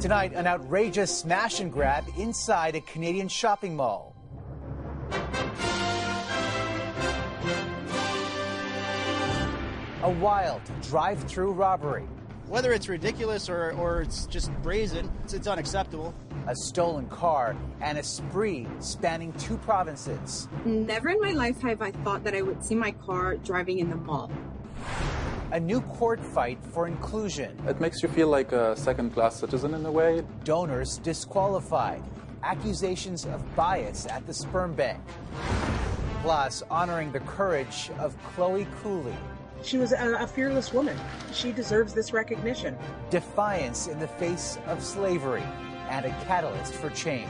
Tonight, an outrageous smash and grab inside a Canadian shopping mall. A wild drive-through robbery. Whether it's ridiculous or it's just brazen, it's unacceptable. A stolen car and a spree spanning two provinces. Never in my life have I thought that I would see my car driving in the mall. A new court fight for inclusion. It makes you feel like a second-class citizen in a way. Donors disqualified. Accusations of bias at the sperm bank. Plus, honoring the courage of Chloe Cooley. She was a fearless woman. She deserves this recognition. Defiance in the face of slavery and a catalyst for change.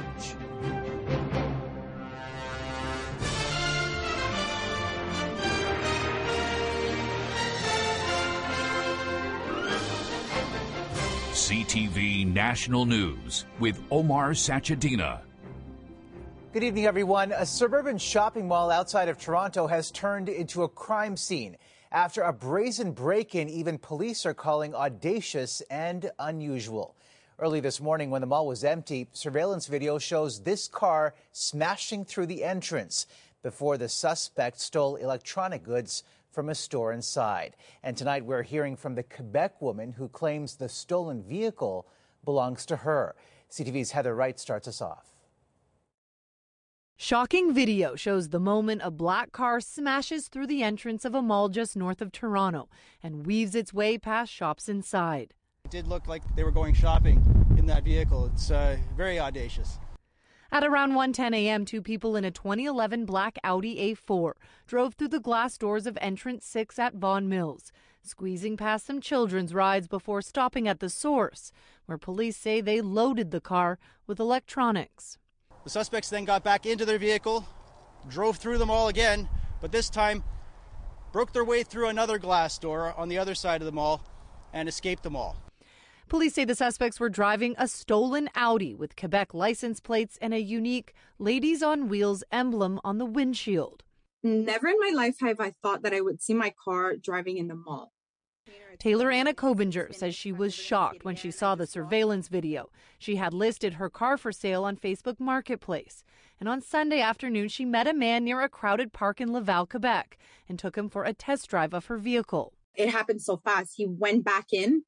CTV National News with Omar Sachedina. Good evening, everyone. A suburban shopping mall outside of Toronto has turned into a crime scene. After a brazen break-in, even police are calling audacious and unusual. Early this morning, when the mall was empty, surveillance video shows this car smashing through the entrance before the suspect stole electronic goods from a store inside. And tonight, we're hearing from the Quebec woman who claims the stolen vehicle belongs to her. CTV's Heather Wright starts us off. Shocking video shows the moment a black car smashes through the entrance of a mall just north of Toronto and weaves its way past shops inside. It did look like they were going shopping in that vehicle. It's very audacious. At around 1:10 a.m., two people in a 2011 black Audi A4 drove through the glass doors of Entrance 6 at Vaughan Mills, squeezing past some children's rides before stopping at The Source, where police say they loaded the car with electronics. The suspects then got back into their vehicle, drove through them all again, but this time broke their way through another glass door on the other side of the mall and escaped the mall. Police say the suspects were driving a stolen Audi with Quebec license plates and a unique Ladies on Wheels emblem on the windshield. Never in my life have I thought that I would see my car driving in the mall. Taylor Anna Kobinger says she was shocked when she saw the surveillance video. She had listed her car for sale on Facebook Marketplace. And on Sunday afternoon, she met a man near a crowded park in Laval, Quebec, and took him for a test drive of her vehicle. It happened so fast. He went back in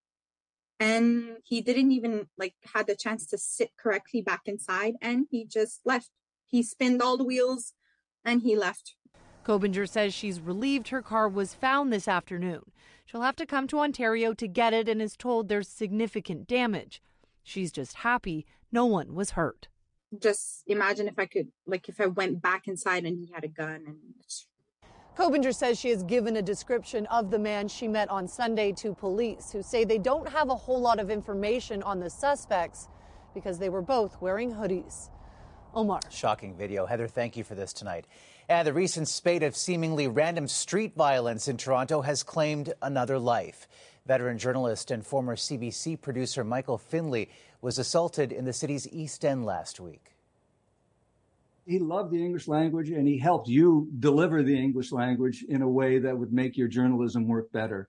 and he didn't even had the chance to sit correctly back inside. And he just left. He spinned all the wheels and he left. Kobinger says she's relieved her car was found this afternoon. She'll have to come to Ontario to get it and is told there's significant damage. She's just happy no one was hurt. Just imagine if I could, if I went back inside and he had a gun. And Kobinger says she has given a description of the man she met on Sunday to police, who say they don't have a whole lot of information on the suspects because they were both wearing hoodies. Omar. Shocking video. Heather, thank you for this tonight. And the recent spate of seemingly random street violence in Toronto has claimed another life. Veteran journalist and former CBC producer Michael Finley was assaulted in the city's East End last week. He loved the English language and he helped you deliver the English language in a way that would make your journalism work better.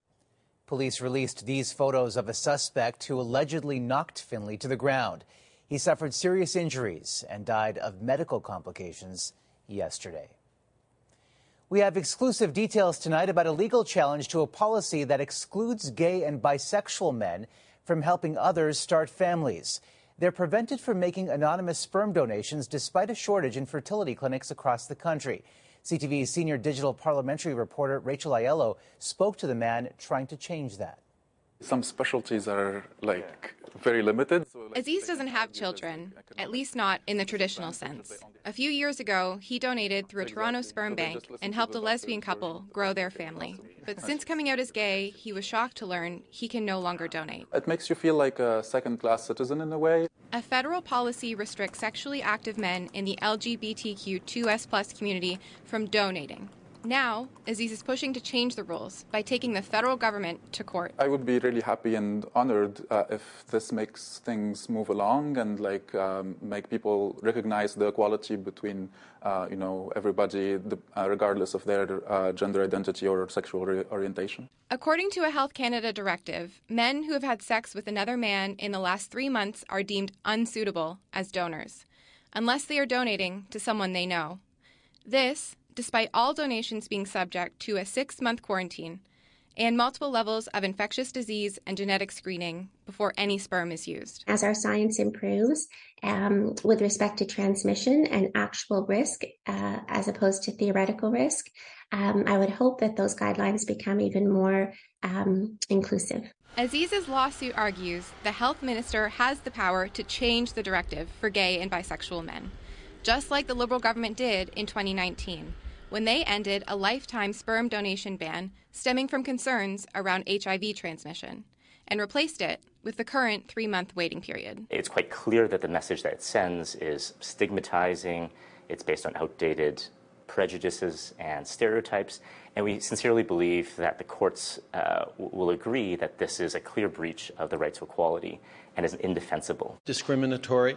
Police released these photos of a suspect who allegedly knocked Finley to the ground. He suffered serious injuries and died of medical complications yesterday. We have exclusive details tonight about a legal challenge to a policy that excludes gay and bisexual men from helping others start families. They're prevented from making anonymous sperm donations despite a shortage in fertility clinics across the country. CTV's senior digital parliamentary reporter Rachel Aiello spoke to the man trying to change that. Some specialties are very limited. Aziz doesn't have children, at least not in the traditional sense. A few years ago, he donated through a Toronto sperm bank and helped a lesbian couple grow their family. But since coming out as gay, he was shocked to learn he can no longer donate. It makes you feel like a second-class citizen in a way. A federal policy restricts sexually active men in the LGBTQ2S+ community from donating. Now, Aziz is pushing to change the rules by taking the federal government to court. I would be really happy and honored if this makes things move along and make people recognize the equality between everybody, regardless of their gender identity or sexual orientation. According to a Health Canada directive, men who have had sex with another man in the last 3 months are deemed unsuitable as donors, unless they are donating to someone they know. This, despite all donations being subject to a 6-month quarantine and multiple levels of infectious disease and genetic screening before any sperm is used. As our science improves with respect to transmission and actual risk as opposed to theoretical risk, I would hope that those guidelines become even more inclusive. Aziz's lawsuit argues the health minister has the power to change the directive for gay and bisexual men, just like the Liberal government did in 2019, when they ended a lifetime sperm donation ban stemming from concerns around HIV transmission, and replaced it with the current 3-month waiting period. It's quite clear that the message that it sends is stigmatizing, it's based on outdated prejudices and stereotypes, and we sincerely believe that the courts will agree that this is a clear breach of the right to equality and is indefensible. Discriminatory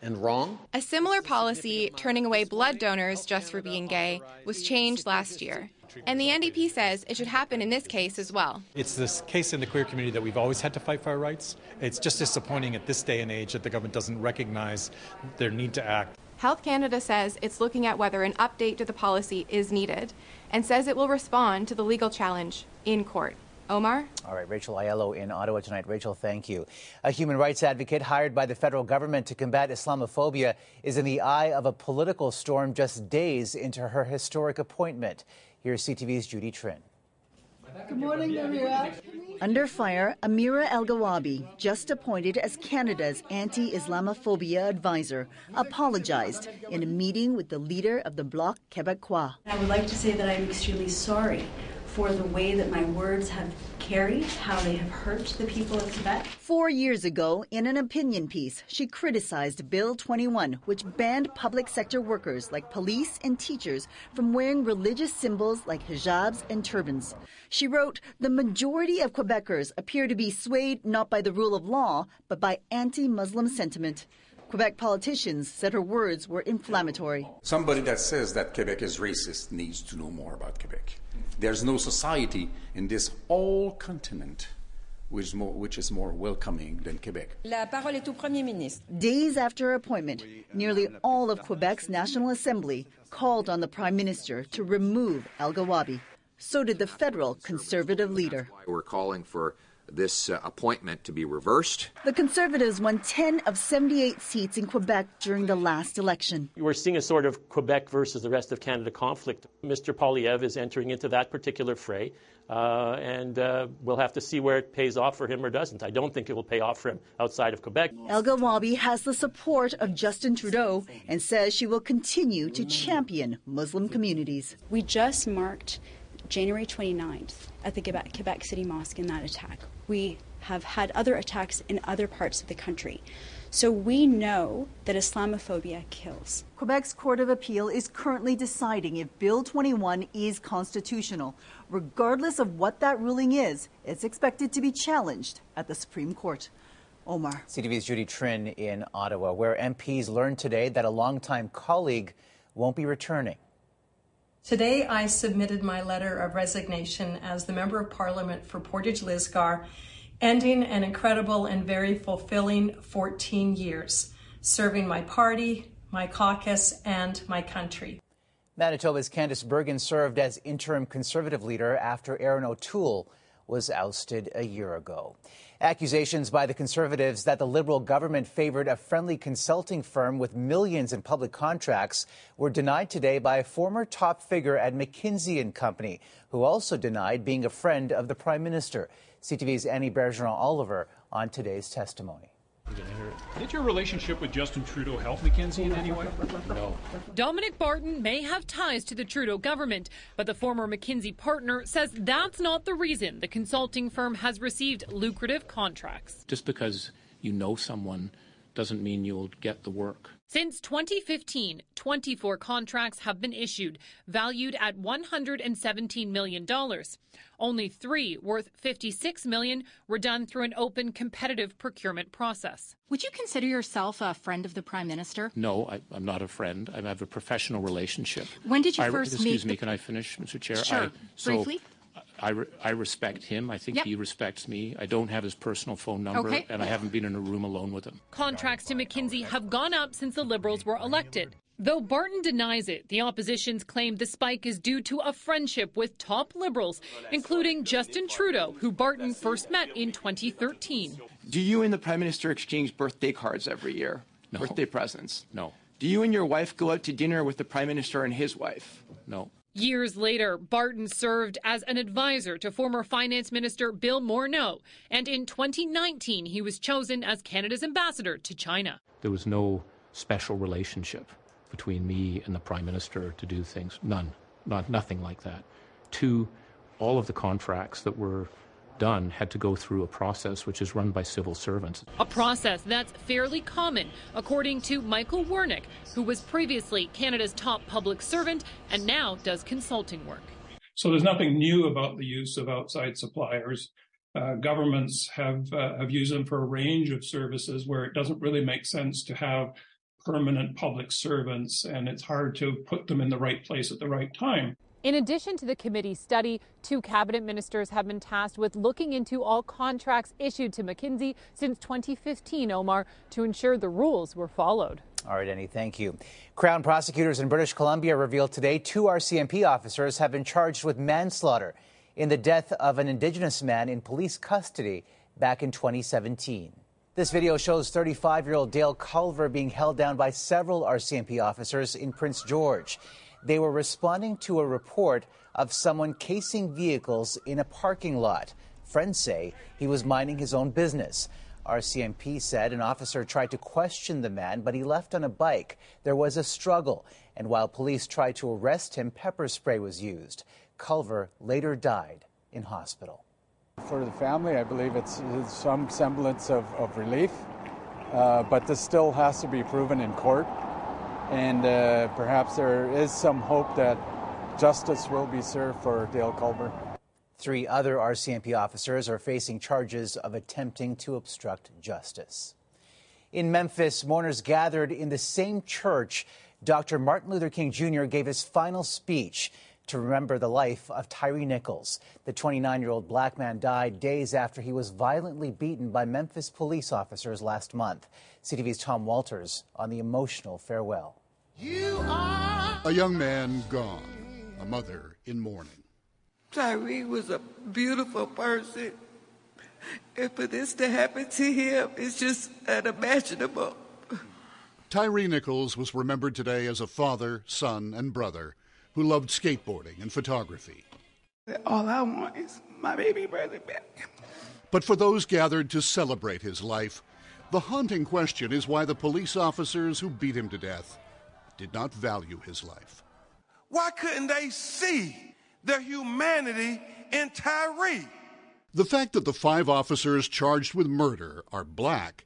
and wrong. A similar policy, turning away blood donors just for being gay, was changed last year. And the NDP says it should happen in this case as well. It's this case in the queer community that we've always had to fight for our rights. It's just disappointing at this day and age that the government doesn't recognize their need to act. Health Canada says it's looking at whether an update to the policy is needed and says it will respond to the legal challenge in court. Omar? All right, Rachel Aiello in Ottawa tonight. Rachel, thank you. A human rights advocate hired by the federal government to combat Islamophobia is in the eye of a political storm just days into her historic appointment. Here's CTV's Judy Trinh. Good morning, Amira. Under fire, Amira Elghawaby, just appointed as Canada's anti-Islamophobia advisor, apologized in a meeting with the leader of the Bloc Québécois. I would like to say that I'm extremely sorry for the way that my words have carried, how they have hurt the people of Quebec. 4 years ago, in an opinion piece, she criticized Bill 21, which banned public sector workers like police and teachers from wearing religious symbols like hijabs and turbans. She wrote, "The majority of Quebecers appear to be swayed not by the rule of law, but by anti-Muslim sentiment." Quebec politicians said her words were inflammatory. Somebody that says that Quebec is racist needs to know more about Quebec. There's no society in this whole continent which is more welcoming than Quebec. La parole est au Premier ministre. Days after her appointment, nearly all of Quebec's National Assembly called on the Prime Minister to remove Elghawaby. So did the federal Conservative leader. We're calling for this appointment to be reversed. The Conservatives won 10 of 78 seats in Quebec during the last election. We're seeing a sort of Quebec versus the rest of Canada conflict. Mr. Poilievre is entering into that particular fray, and we'll have to see where it pays off for him or doesn't. I don't think it will pay off for him outside of Quebec. Elghawaby has the support of Justin Trudeau and says she will continue to champion Muslim communities. We just marked January 29th at the Quebec City Mosque in that attack. We have had other attacks in other parts of the country. So we know that Islamophobia kills. Quebec's Court of Appeal is currently deciding if Bill 21 is constitutional. Regardless of what that ruling is, it's expected to be challenged at the Supreme Court. Omar. CTV's Judy Trinh in Ottawa, where MPs learned today that a longtime colleague won't be returning. Today, I submitted my letter of resignation as the Member of Parliament for Portage Lisgar, ending an incredible and very fulfilling 14 years, serving my party, my caucus, and my country. Manitoba's Candace Bergen served as interim Conservative leader after Erin O'Toole was ousted a year ago. Accusations by the Conservatives that the Liberal government favored a friendly consulting firm with millions in public contracts were denied today by a former top figure at McKinsey & Company, who also denied being a friend of the Prime Minister. CTV's Annie Bergeron-Oliver on today's testimony. Did your relationship with Justin Trudeau help McKinsey in any way? No. Dominic Barton may have ties to the Trudeau government, but the former McKinsey partner says that's not the reason the consulting firm has received lucrative contracts. Just because you know someone doesn't mean you'll get the work. Since 2015, 24 contracts have been issued, valued at $117 million. Only 3, worth $56 million, were done through an open competitive procurement process. Would you consider yourself a friend of the Prime Minister? No, I'm not a friend. I have a professional relationship. When did you first meet? Excuse me, can I finish, Mr. Chair? Sure, briefly. I respect him. I think he respects me. I don't have his personal phone number, and I haven't been in a room alone with him. Contracts to McKinsey have gone up since the Liberals were elected. Though Barton denies it, the opposition's claim the spike is due to a friendship with top Liberals, including Justin Trudeau, who Barton first met in 2013. Do you and the Prime Minister exchange birthday cards every year? No. Birthday presents? No. Do you and your wife go out to dinner with the Prime Minister and his wife? No. Years later, Barton served as an advisor to former Finance Minister Bill Morneau, and in 2019 he was chosen as Canada's ambassador to China. There was no special relationship between me and the Prime Minister to do things. None. Nothing like that. 2, all of the contracts that were done had to go through a process which is run by civil servants. A process that's fairly common, according to Michael Wernick, who was previously Canada's top public servant and now does consulting work. So there's nothing new about the use of outside suppliers. Governments have used them for a range of services where it doesn't really make sense to have permanent public servants, and it's hard to put them in the right place at the right time. In addition to the committee's study, 2 cabinet ministers have been tasked with looking into all contracts issued to McKinsey since 2015, Omar, to ensure the rules were followed. All right, Annie, thank you. Crown prosecutors in British Columbia revealed today 2 RCMP officers have been charged with manslaughter in the death of an Indigenous man in police custody back in 2017. This video shows 35-year-old Dale Culver being held down by several RCMP officers in Prince George. They were responding to a report of someone casing vehicles in a parking lot. Friends say he was minding his own business. RCMP said an officer tried to question the man, but he left on a bike. There was a struggle, and while police tried to arrest him, pepper spray was used. Culver later died in hospital. For the family, I believe it's some semblance of relief, but this still has to be proven in court. And perhaps there is some hope that justice will be served for Dale Culver. 3 other RCMP officers are facing charges of attempting to obstruct justice. In Memphis, mourners gathered in the same church Dr. Martin Luther King Jr. gave his final speech to remember the life of Tyree Nichols. The 29-year-old black man died days after he was violently beaten by Memphis police officers last month. CTV's Tom Walters on the emotional farewell. You are a young man gone, a mother in mourning. Tyree was a beautiful person, and for this to happen to him is just unimaginable. Tyree Nichols was remembered today as a father, son, and brother who loved skateboarding and photography. All I want is my baby brother back. But for those gathered to celebrate his life, the haunting question is why the police officers who beat him to death did not value his life. Why couldn't they see the humanity in Tyree? The fact that the 5 officers charged with murder are black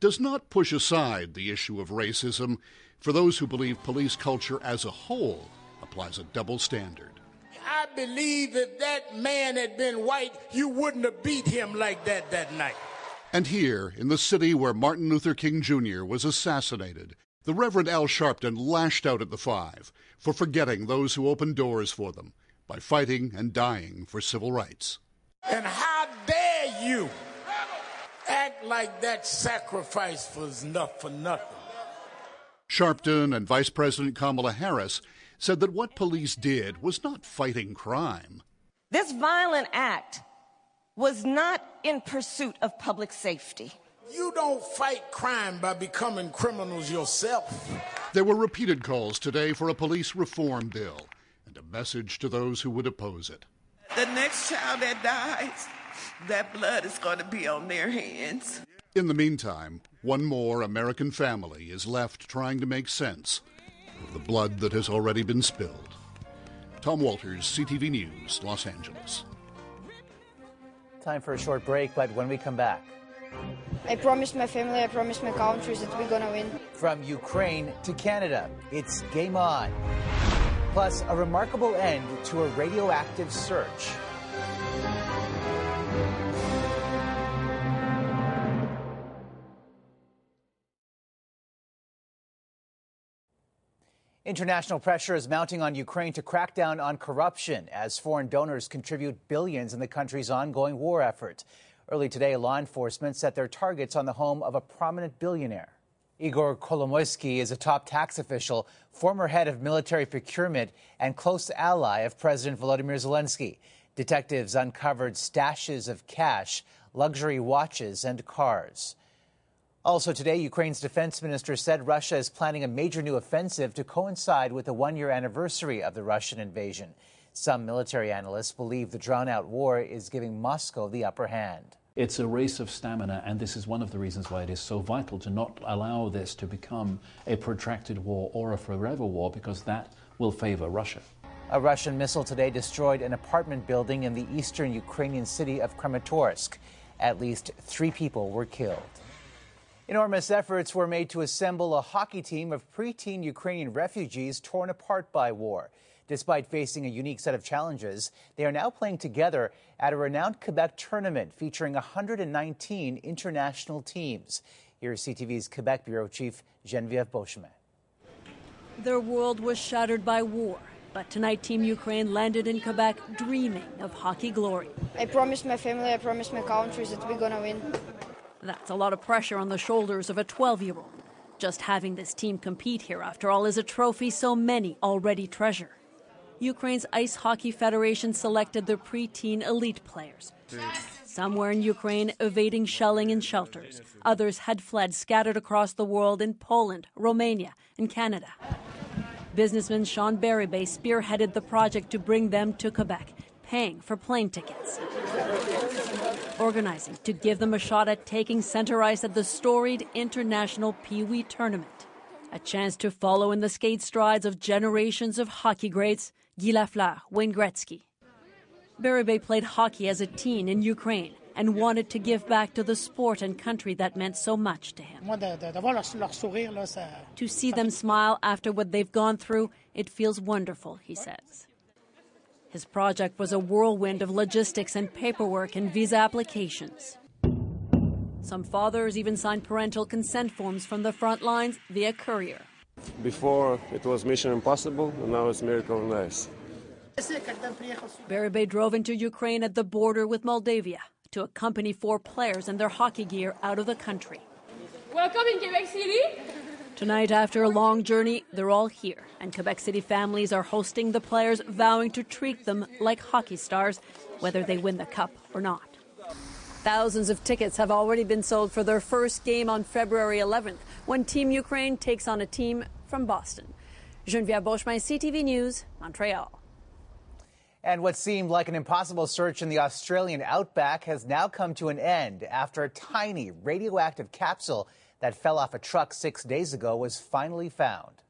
does not push aside the issue of racism for those who believe police culture as a whole applies a double standard. I believe if that man had been white, you wouldn't have beat him like that night. And here, in the city where Martin Luther King Jr. was assassinated, the Reverend Al Sharpton lashed out at the 5 for forgetting those who opened doors for them by fighting and dying for civil rights. And how dare you act like that sacrifice was not for nothing. Sharpton and Vice President Kamala Harris said that what police did was not fighting crime. This violent act was not in pursuit of public safety. You don't fight crime by becoming criminals yourself. There were repeated calls today for a police reform bill and a message to those who would oppose it. The next child that dies, that blood is going to be on their hands. In the meantime, one more American family is left trying to make sense of the blood that has already been spilled. Tom Walters, CTV News, Los Angeles. Time for a short break, but when we come back, I promised my family, I promised my country that we're gonna win. From Ukraine to Canada, it's game on. Plus, a remarkable end to a radioactive search. International pressure is mounting on Ukraine to crack down on corruption as foreign donors contribute billions in the country's ongoing war effort. Early today, law enforcement set their targets on the home of a prominent billionaire. Igor Kolomoisky is a top tax official, former head of military procurement, and close ally of President Volodymyr Zelensky. Detectives uncovered stashes of cash, luxury watches, and cars. Also today, Ukraine's defense minister said Russia is planning a major new offensive to coincide with the one-year anniversary of the Russian invasion. Some military analysts believe the drawn-out war is giving Moscow the upper hand. It's a race of stamina, and this is one of the reasons why it is so vital to not allow this to become a protracted war or a forever war, because that will favor Russia. A Russian missile today destroyed an apartment building in the eastern Ukrainian city of Kramatorsk. At least 3 people were killed. Enormous efforts were made to assemble a hockey team of preteen Ukrainian refugees torn apart by war. Despite facing a unique set of challenges, they are now playing together at a renowned Quebec tournament featuring 119 international teams. Here is CTV's Quebec Bureau Chief Geneviève Beauchemin. Their world was shattered by war, but tonight Team Ukraine landed in Quebec dreaming of hockey glory. I promised my family, I promised my country that we're going to win. That's a lot of pressure on the shoulders of a 12-year-old. Just having this team compete here, after all, is a trophy so many already treasure. Ukraine's Ice Hockey Federation selected the preteen elite players. Some were in Ukraine evading shelling in shelters. Others had fled, scattered across the world in Poland, Romania, and Canada. Businessman Sean Berube spearheaded the project to bring them to Quebec, paying for plane tickets, organizing to give them a shot at taking center ice at the storied International Pee-wee Tournament. A chance to follow in the skate strides of generations of hockey greats, Guy Lafleur, Wayne Gretzky. Berube played hockey as a teen in Ukraine and wanted to give back to the sport and country that meant so much to him. To see them smile after what they've gone through, it feels wonderful, he says. His project was a whirlwind of logistics and paperwork and visa applications. Some fathers even signed parental consent forms from the front lines via courier. Before it was Mission Impossible, and now it's Miracle on Ice. Berube drove into Ukraine at the border with Moldavia to accompany 4 players and their hockey gear out of the country. Welcome in Quebec City. Tonight, after a long journey, they're all here, and Quebec City families are hosting the players, vowing to treat them like hockey stars, whether they win the cup or not. Thousands of tickets have already been sold for their first game on February 11th, when Team Ukraine takes on a team from Boston. Geneviève Beauchemin, CTV News, Montreal. And what seemed like an impossible search in the Australian outback has now come to an end after a tiny radioactive capsule that fell off a truck 6 days ago was finally found.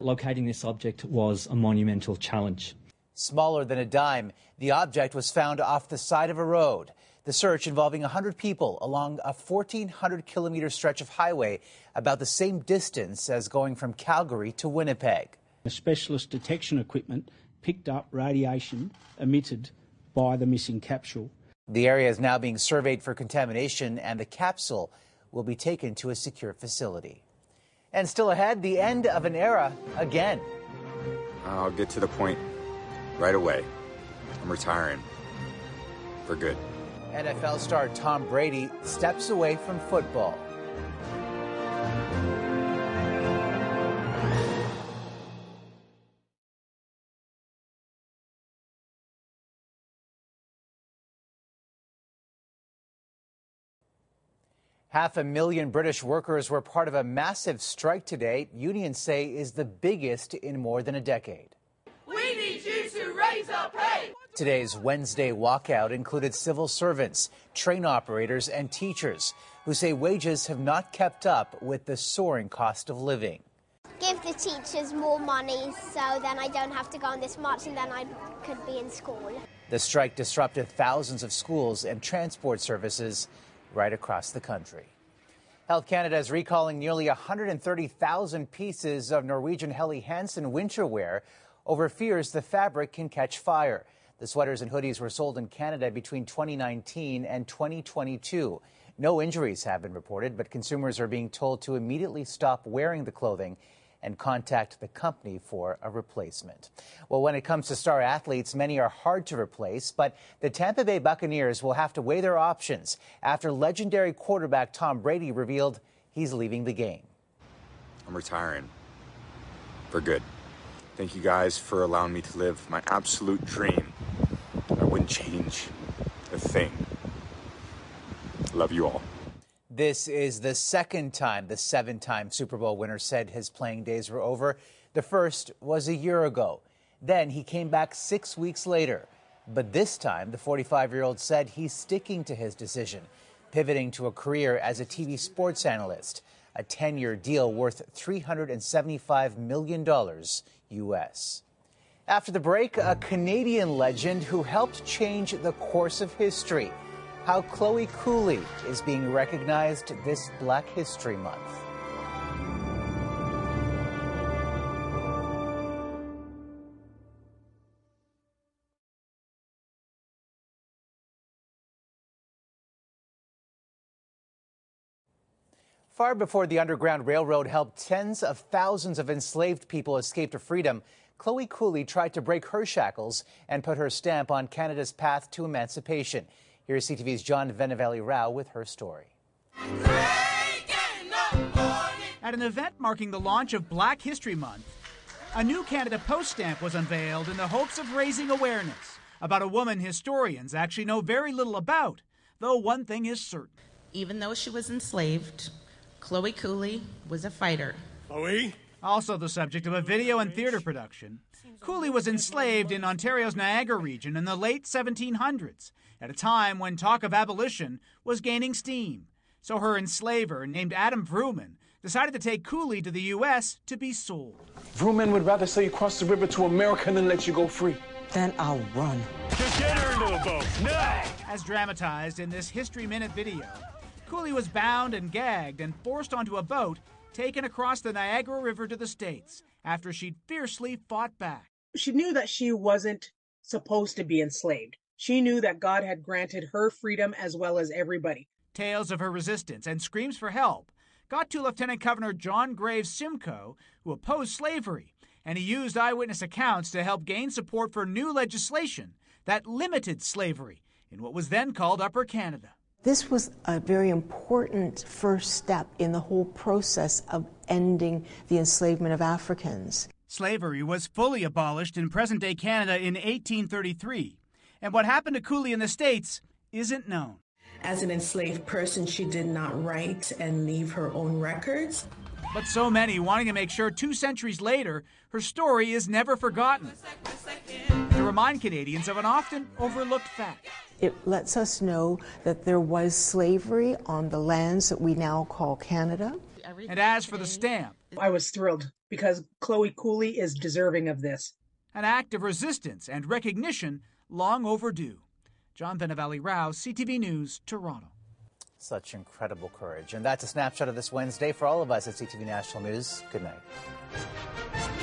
Locating this object was a monumental challenge. Smaller than a dime, the object was found off the side of a road. The search, involving 100 people along a 1,400-kilometer stretch of highway, about the same distance as going from Calgary to Winnipeg. The specialist detection equipment picked up radiation emitted by the missing capsule. The area is now being surveyed for contamination, and the capsule will be taken to a secure facility. And still ahead, the end of an era again. I'll get to the point right away. I'm retiring for good. NFL star Tom Brady steps away from football. Half a million British workers were part of a massive strike today unions say is the biggest in more than a decade. We need you to raise our pay. Today's Wednesday walkout included civil servants, train operators, and teachers who say wages have not kept up with the soaring cost of living. Give the teachers more money so then I don't have to go on this march and then I could be in school. The strike disrupted thousands of schools and transport services, right across the country. Health Canada is recalling nearly 130,000 pieces of Norwegian Helly Hansen winter wear over fears the fabric can catch fire. The sweaters and hoodies were sold in Canada between 2019 and 2022. No injuries have been reported, but consumers are being told to immediately stop wearing the clothing and contact the company for a replacement. Well, when it comes to star athletes, many are hard to replace, but the Tampa Bay Buccaneers will have to weigh their options after legendary quarterback Tom Brady revealed he's leaving the game. I'm retiring for good. Thank you guys for allowing me to live my absolute dream. I wouldn't change a thing. Love you all. This is the second time the seven-time Super Bowl winner said his playing days were over. The first was a year ago. Then he came back 6 weeks later. But this time, the 45-year-old said he's sticking to his decision, pivoting to a career as a TV sports analyst. A 10-year deal worth $375 million U.S. After the break, a Canadian legend who helped change the course of history. How Chloe Cooley is being recognized this Black History Month. Far before the Underground Railroad helped tens of thousands of enslaved people escape to freedom, Chloe Cooley tried to break her shackles and put her stamp on Canada's path to emancipation. Here is CTV's John Venavelli Rao with her story. At an event marking the launch of Black History Month, a new Canada Post stamp was unveiled in the hopes of raising awareness about a woman historians actually know very little about, though one thing is certain. Even though she was enslaved, Chloe Cooley was a fighter. Chloe? Also the subject of a video and theater production, Cooley was enslaved in Ontario's Niagara region in the late 1700s, at a time when talk of abolition was gaining steam. So her enslaver, named Adam Vrooman, decided to take Cooley to the U.S. to be sold. Vrooman would rather say you cross the river to America than let you go free. Then I'll run. Just get her into the boat, now! As dramatized in this History Minute video, Cooley was bound and gagged and forced onto a boat taken across the Niagara River to the States after she'd fiercely fought back. She knew that she wasn't supposed to be enslaved. She knew that God had granted her freedom as well as everybody. Tales of her resistance and screams for help got to Lieutenant Governor John Graves Simcoe, who opposed slavery, and he used eyewitness accounts to help gain support for new legislation that limited slavery in what was then called Upper Canada. This was a very important first step in the whole process of ending the enslavement of Africans. Slavery was fully abolished in present-day Canada in 1833. And what happened to Cooley in the States isn't known. As an enslaved person, she did not write and leave her own records. But so many wanting to make sure 2 centuries later, her story is never forgotten. To remind Canadians of an often overlooked fact. It lets us know that there was slavery on the lands that we now call Canada. And as for the stamp, I was thrilled because Chloe Cooley is deserving of this. An act of resistance and recognition long overdue. John Venavelli Rao, CTV News, Toronto. Such incredible courage. And that's a snapshot of this Wednesday. For all of us at CTV National News, good night.